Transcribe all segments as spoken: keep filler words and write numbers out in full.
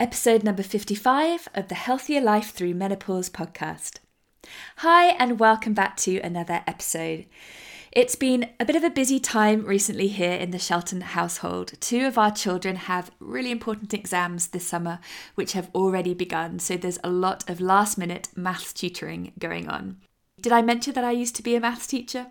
episode number fifty-five of the Healthier Life Through Menopause podcast. Hi, and welcome back to another episode. It's been a bit of a busy time recently here in the Shelton household. Two of our children have really important exams this summer, which have already begun, so there's a lot of last-minute maths tutoring going on. Did I mention that I used to be a maths teacher?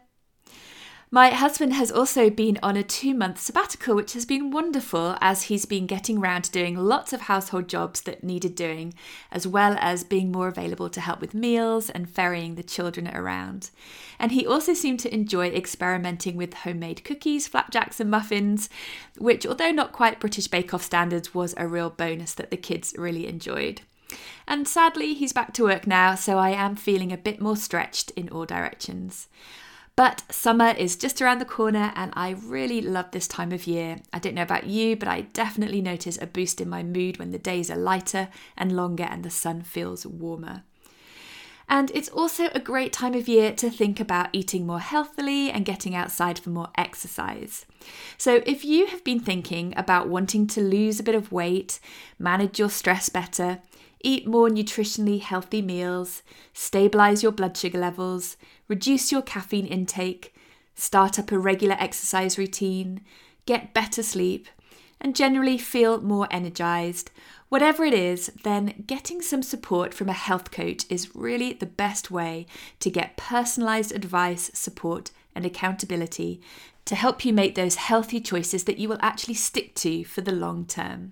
My husband has also been on a two-month sabbatical, which has been wonderful as he's been getting round to doing lots of household jobs that needed doing, as well as being more available to help with meals and ferrying the children around. And he also seemed to enjoy experimenting with homemade cookies, flapjacks and muffins, which, although not quite British Bake Off standards, was a real bonus that the kids really enjoyed. And sadly, he's back to work now, so I am feeling a bit more stretched in all directions. But summer is just around the corner and I really love this time of year. I don't know about you, but I definitely notice a boost in my mood when the days are lighter and longer and the sun feels warmer. And it's also a great time of year to think about eating more healthily and getting outside for more exercise. So if you have been thinking about wanting to lose a bit of weight, manage your stress better, eat more nutritionally healthy meals, stabilise your blood sugar levels, reduce your caffeine intake, start up a regular exercise routine, get better sleep, and generally feel more energised, whatever it is, then getting some support from a health coach is really the best way to get personalised advice, support and accountability to help you make those healthy choices that you will actually stick to for the long term.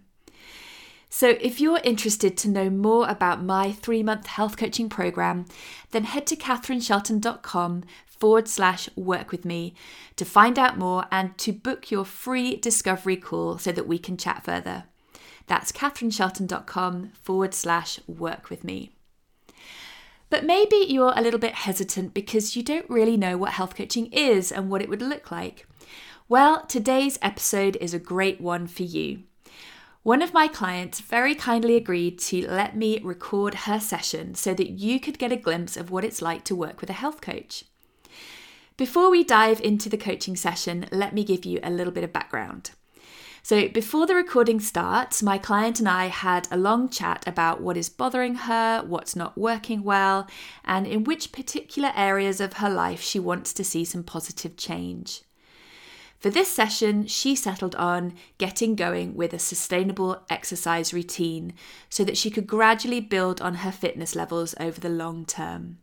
So if you're interested to know more about my three-month health coaching programme, then head to catherineshelton.com forward slash work with me to find out more and to book your free discovery call so that we can chat further. That's catherineshelton.com forward slash work with me. But maybe you're a little bit hesitant because you don't really know what health coaching is and what it would look like. Well, today's episode is a great one for you. One of my clients very kindly agreed to let me record her session so that you could get a glimpse of what it's like to work with a health coach. Before we dive into the coaching session, let me give you a little bit of background. So before the recording starts, my client and I had a long chat about what is bothering her, what's not working well, and in which particular areas of her life she wants to see some positive change. For this session, she settled on getting going with a sustainable exercise routine so that she could gradually build on her fitness levels over the long term.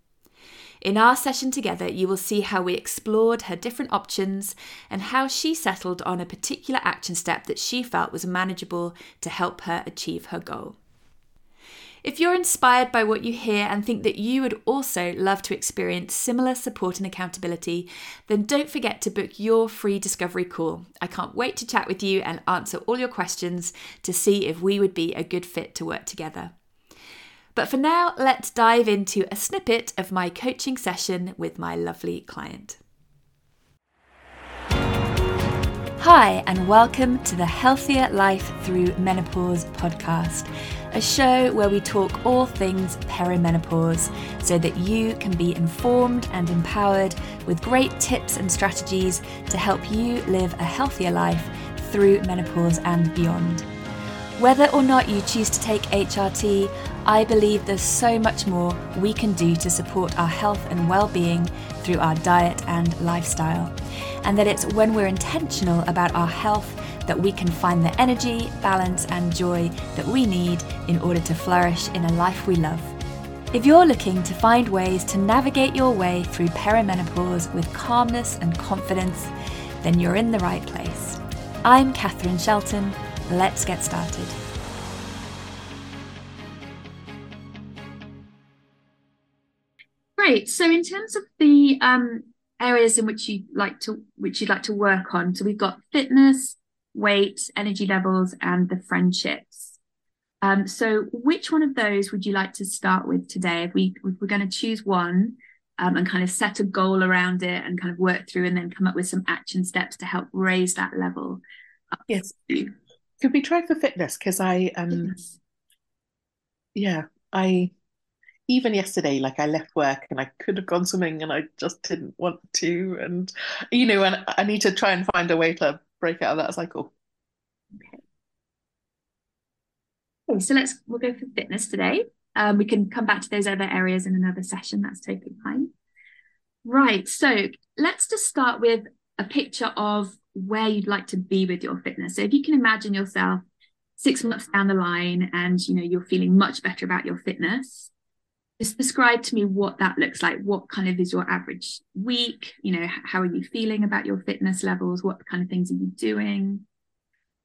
In our session together, you will see how we explored her different options and how she settled on a particular action step that she felt was manageable to help her achieve her goal. If you're inspired by what you hear and think that you would also love to experience similar support and accountability, then don't forget to book your free discovery call. I can't wait to chat with you and answer all your questions to see if we would be a good fit to work together. But for now, let's dive into a snippet of my coaching session with my lovely client. Hi, and welcome to the Healthier Life Through Menopause podcast, a show where we talk all things perimenopause so that you can be informed and empowered with great tips and strategies to help you live a healthier life through menopause and beyond. Whether or not you choose to take H R T, I believe there's so much more we can do to support our health and well-being through our diet and lifestyle. And that it's when we're intentional about our health that we can find the energy, balance and joy that we need in order to flourish in a life we love. If you're looking to find ways to navigate your way through perimenopause with calmness and confidence, then you're in the right place. I'm Catherine Shelton. Let's get started. Great. So in terms of the um areas in which you like to which you'd like to work on. So we've got fitness, weight, energy levels, and the friendships. Um, so which one of those would you like to start with today? If we if we're going to choose one um, and kind of set a goal around it and kind of work through and then come up with some action steps to help raise that level up. Yes. Could we try for fitness? Because I um fitness. yeah, I Even yesterday, like I left work and I could have gone swimming and I just didn't want to. And, you know, and I need to try and find a way to break out of that cycle. Okay. Okay, so let's we'll go for fitness today. Um, we can come back to those other areas in another session. That's totally fine. Right, so let's just start with a picture of where you'd like to be with your fitness. So if you can imagine yourself six months down the line and you know you're feeling much better about your fitness, just describe to me what that looks like. What kind of is your average week? You know, how are you feeling about your fitness levels? What kind of things are you doing?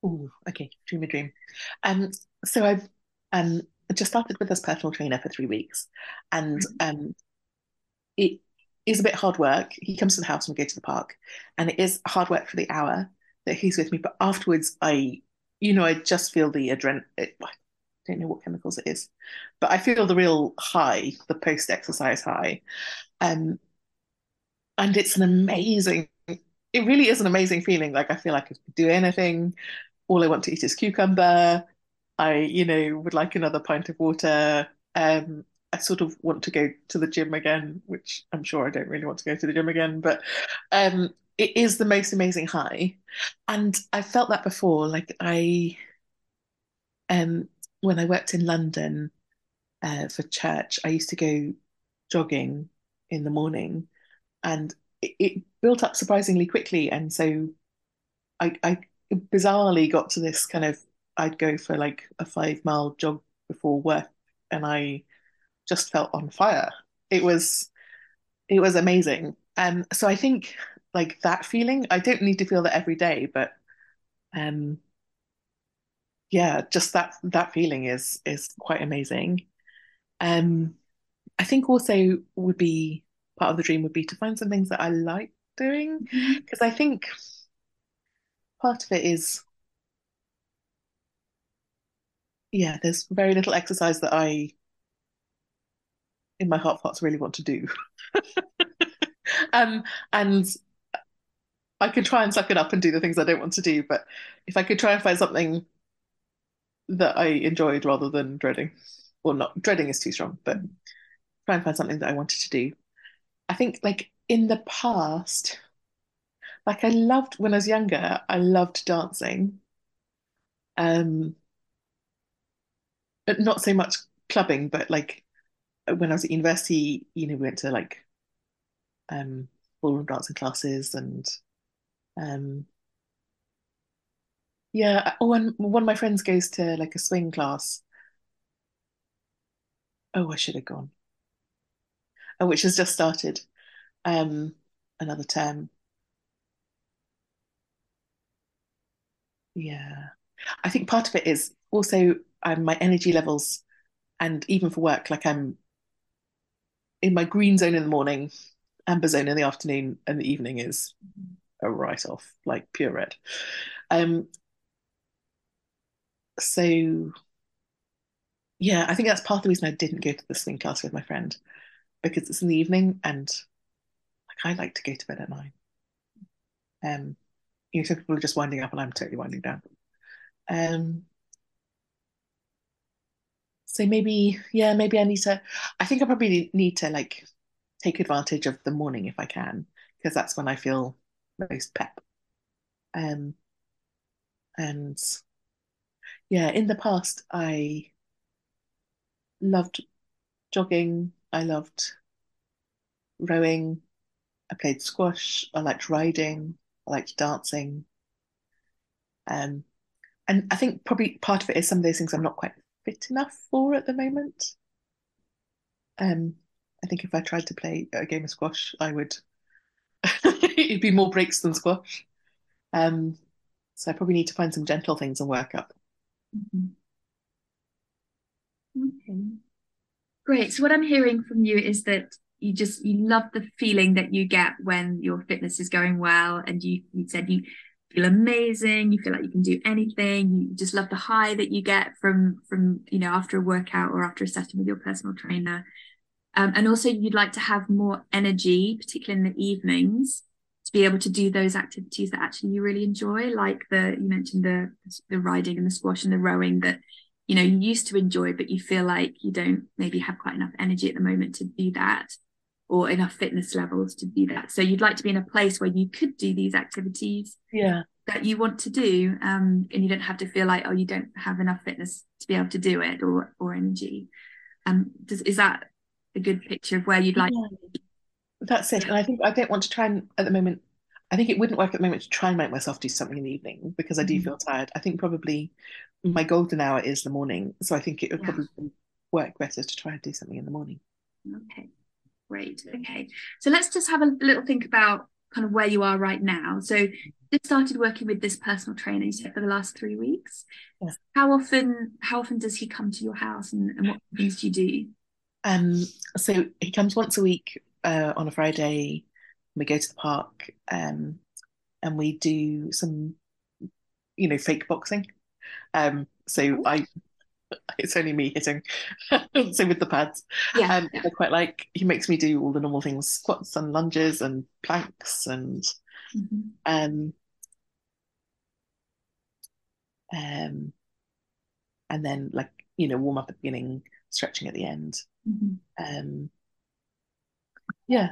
Oh, okay, dream a dream. Um, so I've um just started with this personal trainer for three weeks, and mm-hmm. um, it is a bit hard work. He comes to the house and we go to the park, and it is hard work for the hour that he's with me. But afterwards, I, you know, I just feel the adrenaline. I don't know what chemicals it is, but I feel the real high, the post-exercise high, um, and it's an amazing. It really is an amazing feeling. Like I feel like I could do anything. All I want to eat is cucumber. I, you know, would like another pint of water. Um, I sort of want to go to the gym again, which I'm sure I don't really want to go to the gym again, but um, it is the most amazing high. And I felt that before. Like I, um, when I worked in London uh, for church, I used to go jogging in the morning, and it, it built up surprisingly quickly. And so I, I bizarrely got to this kind of, I'd go for like a five mile jog before work, and I just felt on fire. It was, it was amazing. Um, so I think like that feeling, I don't need to feel that every day, but um, yeah, just that, that feeling is, is quite amazing. Um, I think also would be part of the dream would be to find some things that I like doing. Because I think part of it is, yeah, there's very little exercise that I, in my heart of hearts, really want to do. um, and I could try and suck it up and do the things I don't want to do, but if I could try and find something that I enjoyed rather than dreading, or not, dreading is too strong, but try and find something that I wanted to do. I think like in the past, like I loved, when I was younger, I loved dancing. Um, But not so much clubbing, but like when I was at university, you know, we went to like um ballroom dancing classes, and um yeah oh and one of my friends goes to like a swing class. oh I should have gone oh, which has just started um another term. yeah I think part of it is also Um, my energy levels, and even for work, like I'm in my green zone in the morning, amber zone in the afternoon, and the evening is a write-off, like pure red. Um, so yeah, I think that's part of the reason I didn't go to the swing class with my friend, because it's in the evening, and like I like to go to bed at nine. Um, you know, some people are just winding up, and I'm totally winding down. Um. So maybe, yeah, maybe I need to, I think I probably need to like take advantage of the morning if I can, because that's when I feel most pep. Um, and yeah, in the past, I loved jogging. I loved rowing. I played squash. I liked riding. I liked dancing. Um, and I think probably part of it is some of those things I'm not quite fit enough for at the moment. um I think if I tried to play a game of squash, I would it'd be more breaks than squash. Um so I probably need to find some gentle things and work up. Mm-hmm. Okay, great. So what I'm hearing from you is that you just you love the feeling that you get when your fitness is going well, and you, you said you feel amazing, you feel like you can do anything, you just love the high that you get from from you know after a workout or after a session with your personal trainer. Um, and also you'd like to have more energy, particularly in the evenings, to be able to do those activities that actually you really enjoy, like the you mentioned the the riding and the squash and the rowing that you know you used to enjoy, but you feel like you don't maybe have quite enough energy at the moment to do that, or enough fitness levels to do that. So you'd like to be in a place where you could do these activities. Yeah. that you want to do, um, and you don't have to feel like, oh, you don't have enough fitness to be able to do it, or or energy. Um, does, is that a good picture of where you'd like? Yeah, that's it. And I think I don't want to try and, at the moment, I think it wouldn't work at the moment to try and make myself do something in the evening, because I do mm-hmm. feel tired. I think probably my golden hour is the morning, so I think it would yeah. probably work better to try and do something in the morning. Okay, great. Okay, so let's just have a little think about kind of where you are right now. So you started working with this personal trainer, you said, for the last three weeks. Yes. How often how often does he come to your house, and, and what things do you do? Um, so he comes once a week uh, on a Friday. We go to the park, um, and we do some, you know, fake boxing. Um, so I, it's only me hitting, so with the pads. Yeah, um, yeah. I quite like, he makes me do all the normal things, squats and lunges and planks and mm-hmm. um, um, and then, like, you know, warm up at the beginning, stretching at the end. Mm-hmm. Um, yeah.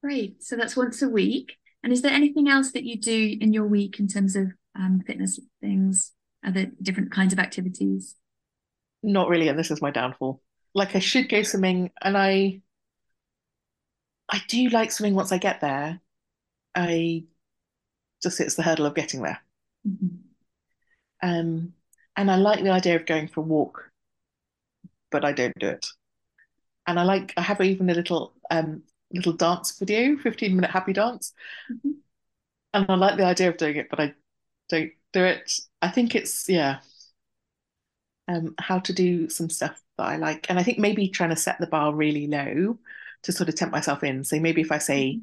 Great. So that's once a week. And is there anything else that you do in your week in terms of um, fitness things, other different kinds of activities? Not really. And this is my downfall. Like, I should go swimming, and I, I do like swimming once I get there. I just, it's the hurdle of getting there. Mm-hmm. Um, and I like the idea of going for a walk, but I don't do it. And I like, I have even a little, um, little dance video, fifteen minute happy dance, mm-hmm. and I like the idea of doing it, but I don't do it. I think it's yeah um how to do some stuff that I like, and I think maybe trying to set the bar really low to sort of tempt myself in. So maybe if I say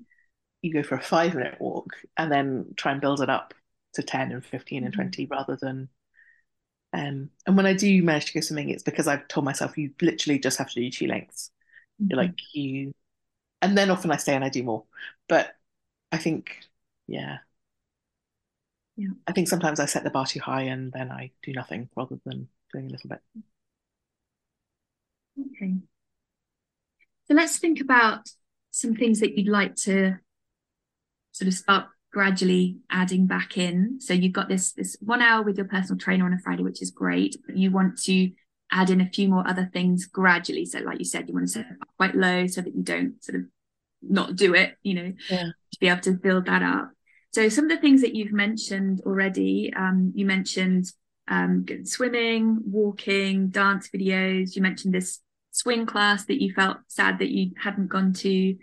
you go for a five minute walk, and then try and build it up to ten and fifteen and twenty, rather than um and when I do manage to go swimming, it's because I've told myself you literally just have to do two lengths. Mm-hmm. You're like you And then often I stay and I do more. But I think, yeah. Yeah. I think sometimes I set the bar too high, and then I do nothing rather than doing a little bit. Okay. So let's think about some things that you'd like to sort of start gradually adding back in. So you've got this this one hour with your personal trainer on a Friday, which is great, but you want to add in a few more other things gradually. So like you said, you want to set it up quite low so that you don't sort of not do it, you know, yeah. to be able to build that up. So some of the things that you've mentioned already, um, you mentioned um, swimming, walking, dance videos. You mentioned this swing class that you felt sad that you hadn't gone to.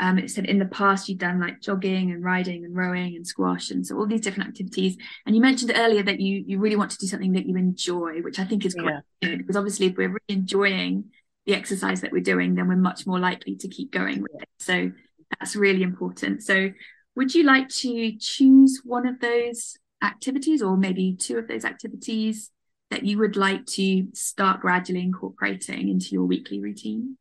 Um, it said in the past you'd done like jogging and riding and rowing and squash, and so all these different activities. And you mentioned earlier that you you really want to do something that you enjoy, which I think is great, yeah. because obviously if we're really enjoying the exercise that we're doing, then we're much more likely to keep going with it. So that's really important. So would you like to choose one of those activities, or maybe two of those activities, that you would like to start gradually incorporating into your weekly routine?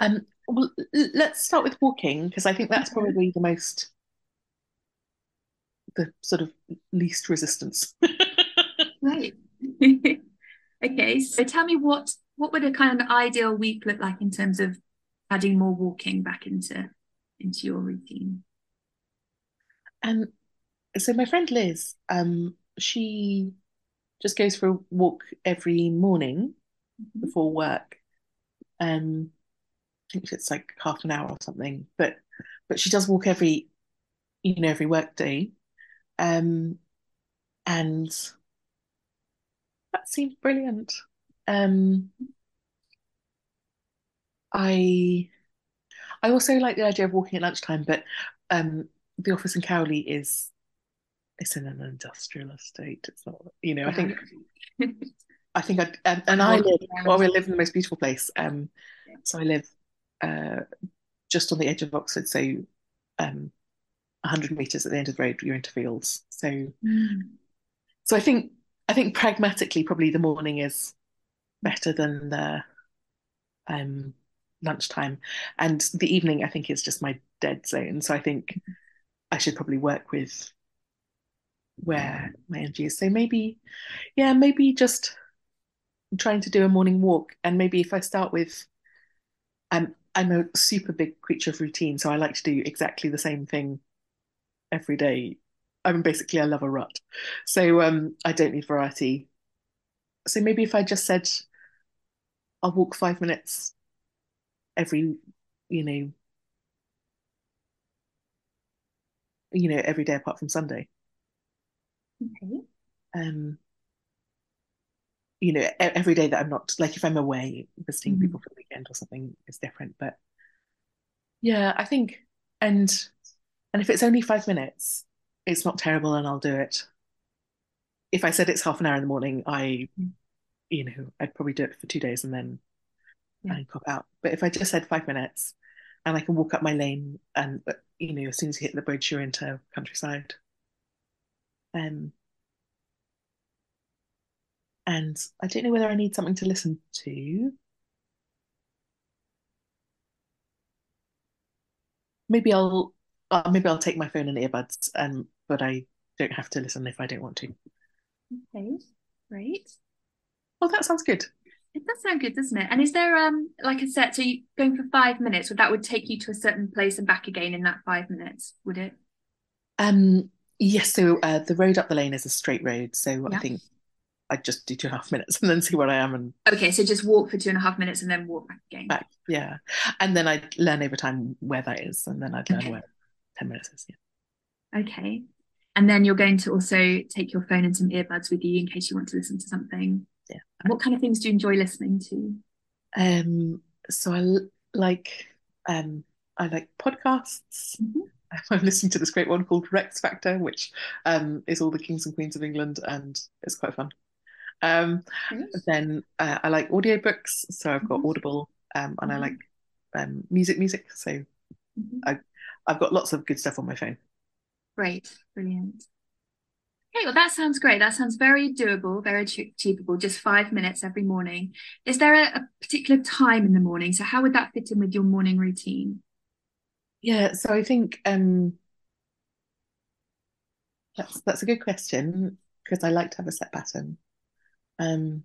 Um, well, let's start with walking, because I think that's probably the most, the sort of least resistance. Right. Okay, so tell me, what what would a kind of ideal week look like in terms of adding more walking back into into your routine? Um, so my friend Liz, um, she just goes for a walk every morning mm-hmm. before work. Um, I think it's like half an hour or something, but but she does walk every, you know, every work day, um, and that seems brilliant. Um, I I also like the idea of walking at lunchtime, but um, the office in Cowley is it's in an industrial estate. It's not, you know, I think. I think I and, and I live well, we live in the most beautiful place. Um, so I live uh, just on the edge of Oxford, so um, one hundred metres at the end of the road, you're into fields. So, mm. so I think I think pragmatically, probably the morning is better than the um, lunchtime, and the evening I think is just my dead zone. So I think I should probably work with where my energy is. So maybe, yeah, maybe just. I'm trying to do a morning walk, and maybe if I start with I'm I'm a super big creature of routine, so I like to do exactly the same thing every day. I mean, basically, I love a rut. So um, I don't need variety. So maybe if I just said, I'll walk five minutes every, you know, you know, every day apart from Sunday. Okay. Um, you know, every day that I'm not, like if I'm away visiting mm-hmm. people for the weekend or something, it's different. But yeah, I think, and and if it's only five minutes, it's not terrible, and I'll do it. If I said it's half an hour in the morning, I, you know, I'd probably do it for two days and then yeah. and cop out. But if I just said five minutes, and I can walk up my lane, and you know, as soon as you hit the bridge, you're into countryside. Um. And I don't know whether I need something to listen to. Maybe I'll uh, maybe I'll take my phone and earbuds, um, but I don't have to listen if I don't want to. Okay, great. Well, that sounds good. It does sound good, doesn't it? And is there um like a set? So you going for five minutes? Would that would take you to a certain place and back again in that five minutes? Would it? Um. Yes. So uh, the road up the lane is a straight road. So yeah. I think. I'd just do two and a half minutes and then see where I am. And okay, so just walk for two and a half minutes and then walk back again. Back, yeah. And then I'd learn over time where that is, and then I'd learn okay. where ten minutes is. Yeah. Okay. And then you're going to also take your phone and some earbuds with you in case you want to listen to something. Yeah. What kind of things do you enjoy listening to? Um. So I l- like um. I like podcasts. Mm-hmm. I'm listening to this great one called Rex Factor, which um is all the kings and queens of England, and it's quite fun. Um, nice. Then uh, I like audiobooks, so I've got mm-hmm. Audible, um, and I like um, music, music. So mm-hmm. I, I've got lots of good stuff on my phone. Great, brilliant. Okay, well that sounds great. That sounds very doable, very achievable. Just five minutes every morning. Is there a, a particular time in the morning? So how would that fit in with your morning routine? Yeah, so I think um, that's that's a good question, because I like to have a set pattern. Um,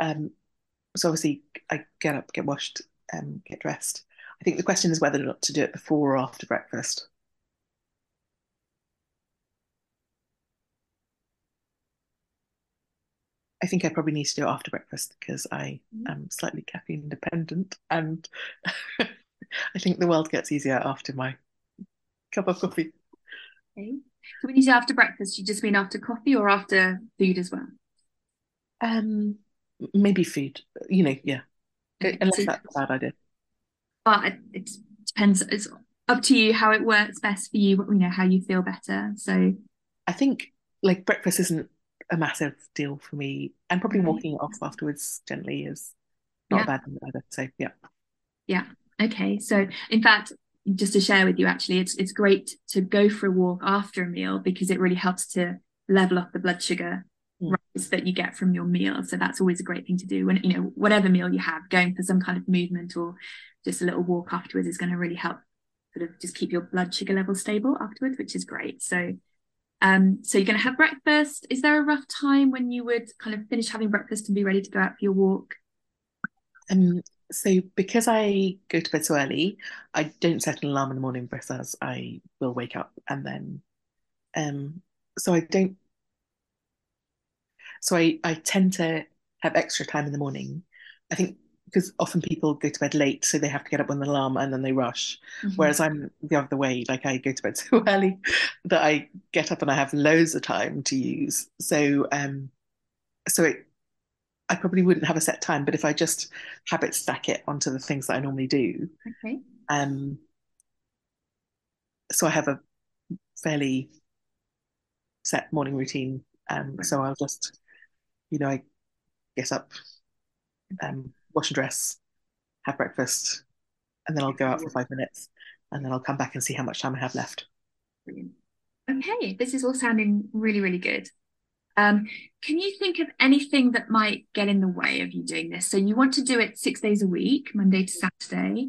um, so obviously I get up, get washed, um, get dressed. I think the question is whether or not to do it before or after breakfast. I think I probably need to do it after breakfast, because I mm-hmm. am slightly caffeine dependent, and I think the world gets easier after my cup of coffee. Okay. So when you say after breakfast, you just mean after coffee or after food as well? Um, maybe food, you know, yeah. Okay. Unless that's a bad idea. Well, it, it depends. It's up to you how it works best for you, you know, how you feel better. So I think like breakfast isn't a massive deal for me, and probably okay. walking off afterwards gently is not yeah. a bad thing either. So yeah. Yeah. Okay. So in fact, just to share with you, actually, it's it's great to go for a walk after a meal, because it really helps to level off the blood sugar mm. rise that you get from your meal. So that's always a great thing to do. When, you know, whatever meal you have, going for some kind of movement or just a little walk afterwards is going to really help sort of just keep your blood sugar level stable afterwards, which is great. So, um, so you're going to have breakfast. Is there a rough time when you would kind of finish having breakfast and be ready to go out for your walk? Um. So because I go to bed so early, I don't set an alarm in the morning, because I will wake up and then um so I don't so I, I tend to have extra time in the morning. I think because often people go to bed late, so they have to get up with an alarm and then they rush. Mm-hmm. Whereas I'm the other way, like I go to bed so early that I get up and I have loads of time to use. So um so it I probably wouldn't have a set time, but if I just habit stack it onto the things that I normally do. Okay. Um, so I have a fairly set morning routine. Um, so I'll just, you know, I get up, um, wash and dress, have breakfast, and then I'll go out for five minutes and then I'll come back and see how much time I have left. Brilliant. Okay. This is all sounding really, really good. Um, can you think of anything that might get in the way of you doing this? So you want to do it six days a week, Monday to Saturday.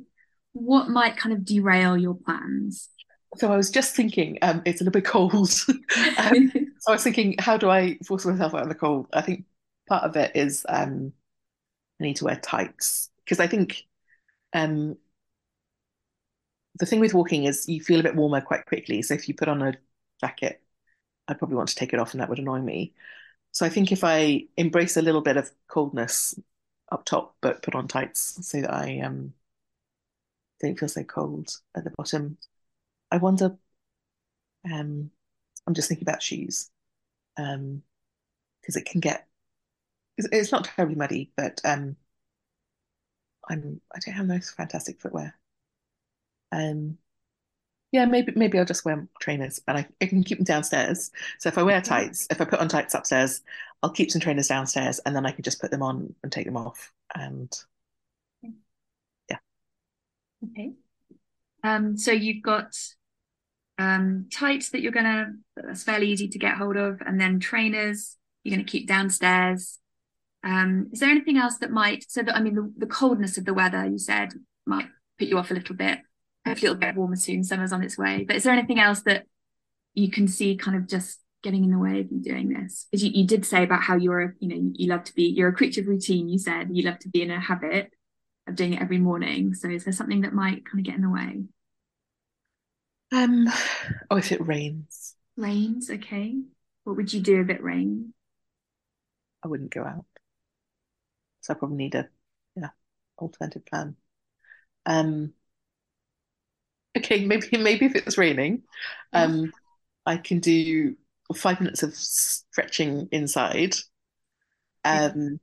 What might kind of derail your plans? So I was just thinking, um, it's a little bit cold. um, so I was thinking, how do I force myself out in the cold? I think part of it is um, I need to wear tights, because I think um, the thing with walking is you feel a bit warmer quite quickly. So if you put on a jacket, I'd probably want to take it off and that would annoy me. So I think if I embrace a little bit of coldness up top, but put on tights so that I um, don't feel so cold at the bottom. I wonder, um, I'm just thinking about shoes, um, because it can get, it's not terribly muddy, but um, I'm, I don't have those fantastic footwear. Um, yeah, maybe maybe I'll just wear trainers, and I, I can keep them downstairs. So if I wear tights, if I put on tights upstairs, I'll keep some trainers downstairs, and then I can just put them on and take them off. And yeah. Okay. Um. So you've got um tights that you're gonna, that's fairly easy to get hold of, and then trainers you're gonna keep downstairs. Um. Is there anything else that might? So that I mean, the, the coldness of the weather you said might put you off a little bit. Hopefully it'll get warmer soon, summer's on its way. But is there anything else that you can see kind of just getting in the way of you doing this? Because you, you did say about how you're, you know, you, you love to be, you're a creature of routine, you said. You love to be in a habit of doing it every morning. So is there something that might kind of get in the way? Um, oh, if it rains. Rains, okay. What would you do if it rained? I wouldn't go out. So I probably need a, yeah, alternative plan. Um. Okay, maybe maybe if it's raining, um, I can do five minutes of stretching inside, um,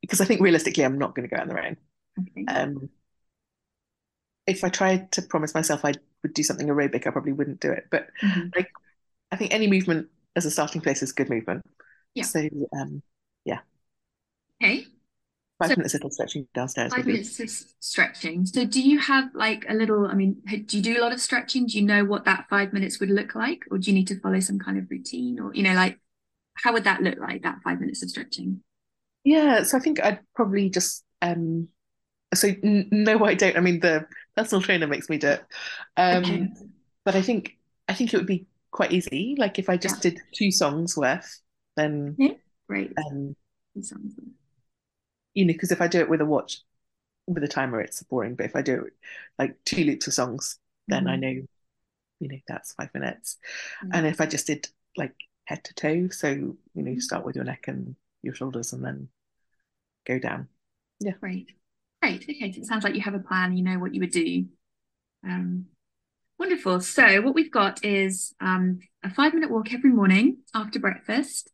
because I think realistically I'm not going to go out in the rain. Okay. Um, if I tried to promise myself I would do something aerobic, I probably wouldn't do it. But mm-hmm. like, I think any movement as a starting place is good movement. Yeah. So um, yeah. Okay. Five so minutes of stretching downstairs. Five minutes of stretching. So do you have like a little, I mean, do you do a lot of stretching? Do you know what that five minutes would look like? Or do you need to follow some kind of routine? Or, you know, like, how would that look like, that five minutes of stretching? Yeah, so I think I'd probably just, um, so n- no, I don't. I mean, the personal trainer makes me do it. Um, okay. But I think, I think it would be quite easy. Like if I just yeah. did two songs worth, then. Yeah, great. Um, two songs worth. You know, because if I do it with a watch, with a timer, it's boring. But if I do it like two loops of songs, then mm-hmm. I know, you know, that's five minutes. Mm-hmm. And if I just did like head to toe, so, you know, you start with your neck and your shoulders and then go down. Yeah. Great. Great. Okay. So it sounds like you have a plan, you know what you would do. Um, wonderful. So what we've got is um, a five minute walk every morning after breakfast,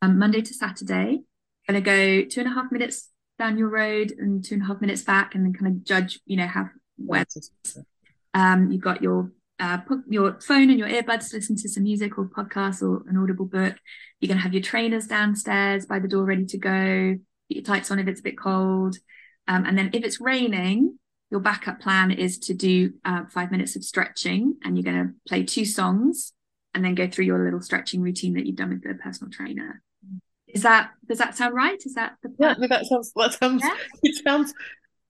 um, Monday to Saturday. Going to go two and a half minutes down your road and two and a half minutes back, and then kind of judge, you know, how where um, you've got your uh, po- your phone and your earbuds to listen to some music or podcasts or an Audible book. You're going to have your trainers downstairs by the door ready to go. Put your tights on if it's a bit cold, um, and then if it's raining, your backup plan is to do uh, five minutes of stretching, and you're going to play two songs, and then go through your little stretching routine that you've done with the personal trainer. Is that, does that sound right? Is that the plan? Yeah, that sounds, that sounds, yeah. it sounds,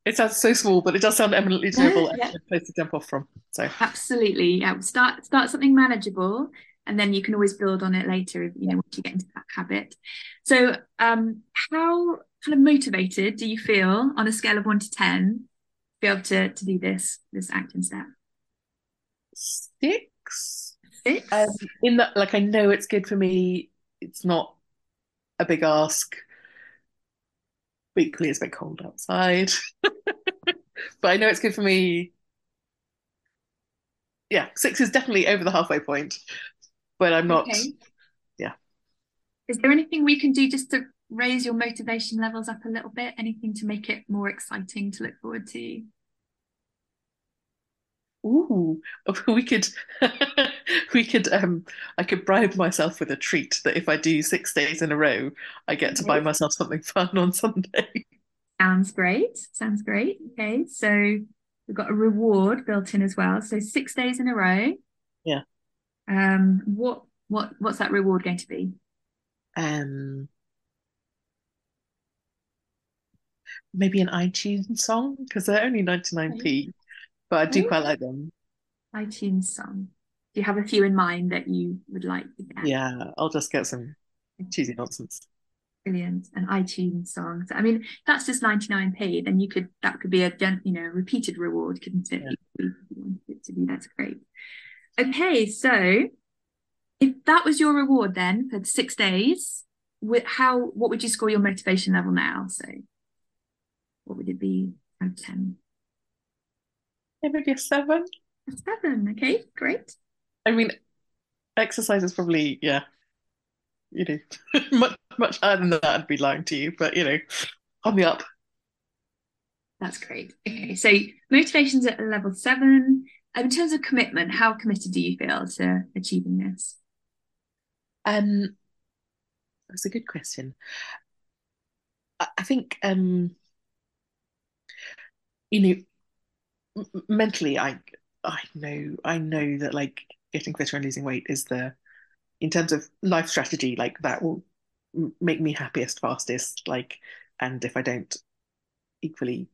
it sounds so small, but it does sound eminently doable yeah, yeah. and a place to jump off from. So absolutely. Yeah. Start, start something manageable, and then you can always build on it later, if, you know, once you get into that habit. So um, how kind of motivated do you feel on a scale of one to ten to be able to, to do this, this action step? Six. Six. Um, in that, like, I know it's good for me. It's not a big ask. Weekly, it's a bit cold outside, but I know it's good for me. Yeah, six is definitely over the halfway point, but I'm not. Okay. Yeah. Is there anything we can do just to raise your motivation levels up a little bit? Anything to make it more exciting to look forward to? Ooh, we could, we could, um, I could bribe myself with a treat that if I do six days in a row, I get to buy myself something fun on Sunday. Sounds great. Sounds great. Okay. So we've got a reward built in as well. So six days in a row. Yeah. Um, what, what, what's that reward going to be? Um, maybe an iTunes song, because they're only ninety-nine p. But I do quite like them. iTunes song. Do you have a few in mind that you would like to get? Yeah, I'll just get some cheesy nonsense. Brilliant. An iTunes song. So, I mean, that's just ninety-nine p. Then you could, that could be a, you know, repeated reward, couldn't it? Yeah. It to be, that's great. Okay, so if that was your reward then for six days, how, what would you score your motivation level now? So what would it be out of ten? It would be a seven. A seven, okay, great. I mean, exercise is probably, yeah, you know, much, much higher than that, I'd be lying to you, but, you know, on the up. That's great. Okay, so motivation's at level seven. In terms of commitment, how committed do you feel to achieving this? Um, that's a good question. I, I think, um, you know, m- mentally, I, I know, I know that, like, getting fitter and losing weight is the, in terms of life strategy, like, that will make me happiest, fastest, like, and if I don't, equally,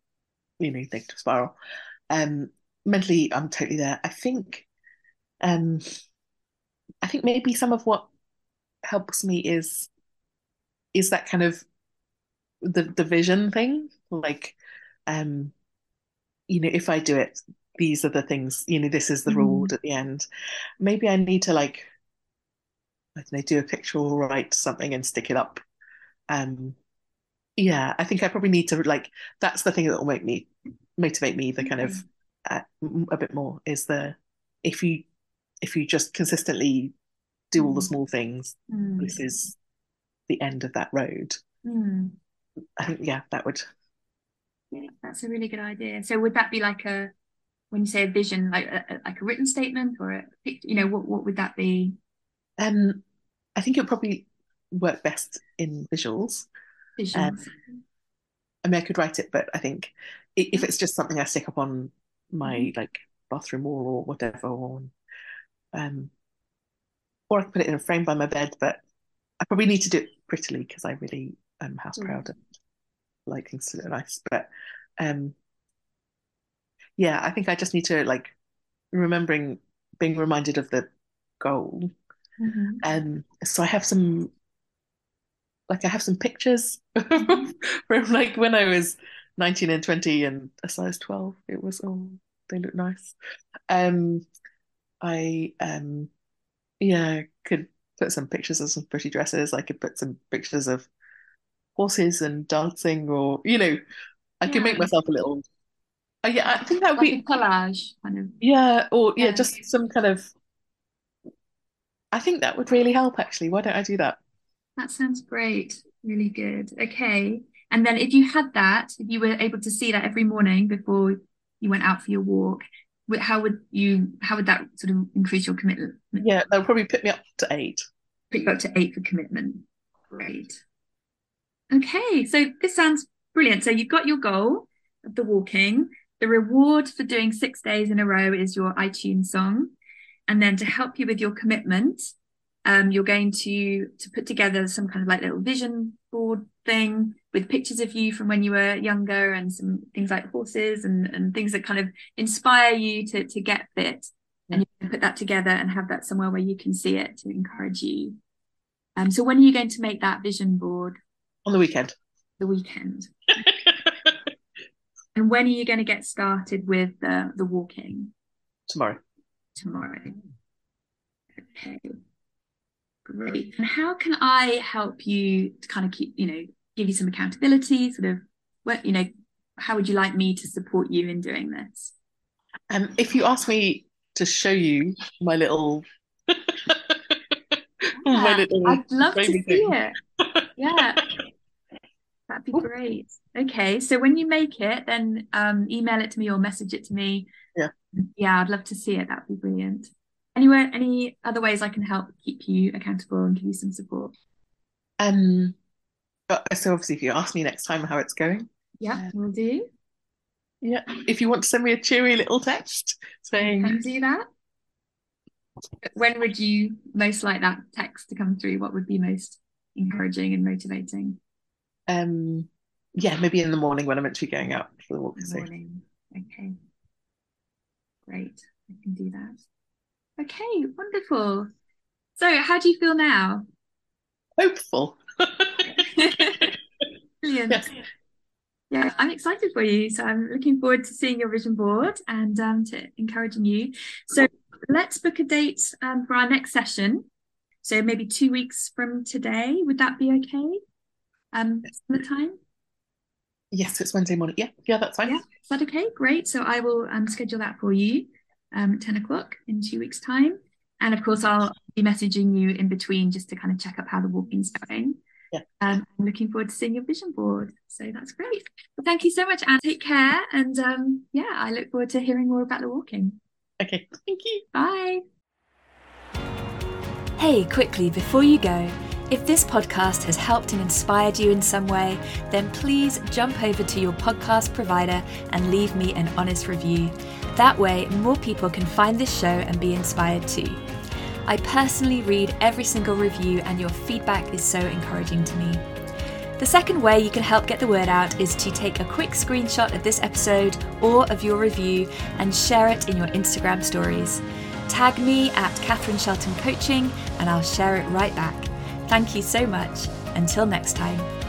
you know, negative spiral. Um, mentally, I'm totally there. I think, um, I think maybe some of what helps me is, is that kind of the the vision thing. Like, um, you know, if I do it, these are the things, you know, this is the reward mm. at the end. Maybe I need to, like, I don't know, do a picture or write something and stick it up. Um, yeah, I think I probably need to, like, that's the thing that will make me, motivate me the kind mm. of, uh, a bit more, is the, if you, if you just consistently do mm. all the small things, mm. this is the end of that road. Mm. I think, yeah, that would. Yeah, that's a really good idea. So would that be like a, when you say a vision, like a, like a written statement or a picture, you know, what, what would that be? Um, I think it'll probably work best in visuals. Visuals. Um, I mean, I could write it, but I think if it's just something I stick up on my, like, bathroom wall or whatever, or, um, or I could put it in a frame by my bed, but I probably need to do it prettily because I really am house proud and like things to look nice. But um, yeah, I think I just need to, like, remembering, being reminded of the goal. Mm-hmm. Um, so I have some, like, I have some pictures from, like, when I was nineteen and twenty and a size twelve. It was all, oh, they look nice. Um, I um, yeah, could put some pictures of some pretty dresses. I could put some pictures of horses and dancing, or, you know, I yeah. could make myself a little. Uh, yeah, I think that would like be a collage, kind of. Yeah, or yeah, yeah, just some kind of. I think that would really help, actually. Why don't I do that? That sounds great. Really good. Okay. And then if you had that, if you were able to see that every morning before you went out for your walk, how would you, how would that sort of increase your commitment? Yeah, that would probably pick me up to eight. Pick you up to eight for commitment. Great. Okay. So this sounds brilliant. So you've got your goal of the walking. The reward for doing six days in a row is your iTunes song. And then to help you with your commitment, um, you're going to to put together some kind of like little vision board thing with pictures of you from when you were younger and some things like horses and, and things that kind of inspire you to, to get fit. And you can put that together and have that somewhere where you can see it to encourage you. Um, so when are you going to make that vision board? On the weekend. The weekend. And when are you going to get started with uh, the walking? Tomorrow. Tomorrow. Okay, great. And how can I help you to kind of keep, you know, give you some accountability, sort of, what, you know, how would you like me to support you in doing this? Um, if you ask me to show you my little, yeah, my little I'd love to see thing. It. Yeah, that'd be great. Okay, so when you make it, then um, email it to me or message it to me. Yeah. Yeah, I'd love to see it. That'd be brilliant. Anywhere, any other ways I can help keep you accountable and give you some support? Um. So obviously, if you ask me next time how it's going, yeah, um, we'll do. Yeah. If you want to send me a cheery little text saying, can do that. When would you most like that text to come through? What would be most encouraging and motivating? Um. Yeah, maybe in the morning when I'm actually going out for the walk. In the morning. Okay. Great, I can do that. Okay, wonderful. So how do you feel now? Hopeful. Brilliant. Yes. Yeah, I'm excited for you. So I'm looking forward to seeing your vision board and um, to encouraging you. So let's book a date um, for our next session. So maybe two weeks from today. Would that be okay? Um, the time? Yes, it's Wednesday morning. Yeah, yeah, that's fine. Yeah, is that okay? Great. So I will um, schedule that for you um, ten o'clock in two weeks' time. And of course, I'll be messaging you in between just to kind of check up how the walking's going. Yeah. Um, I'm looking forward to seeing your vision board. So that's great. Well, thank you so much, Anne. Take care. And um, yeah, I look forward to hearing more about the walking. Okay. Thank you. Bye. Hey, quickly, before you go, if this podcast has helped and inspired you in some way, then please jump over to your podcast provider and leave me an honest review. That way, more people can find this show and be inspired too. I personally read every single review, and your feedback is so encouraging to me. The second way you can help get the word out is to take a quick screenshot of this episode or of your review and share it in your Instagram stories. Tag me at Catherine Shelton Coaching and I'll share it right back. Thank you so much. Until next time.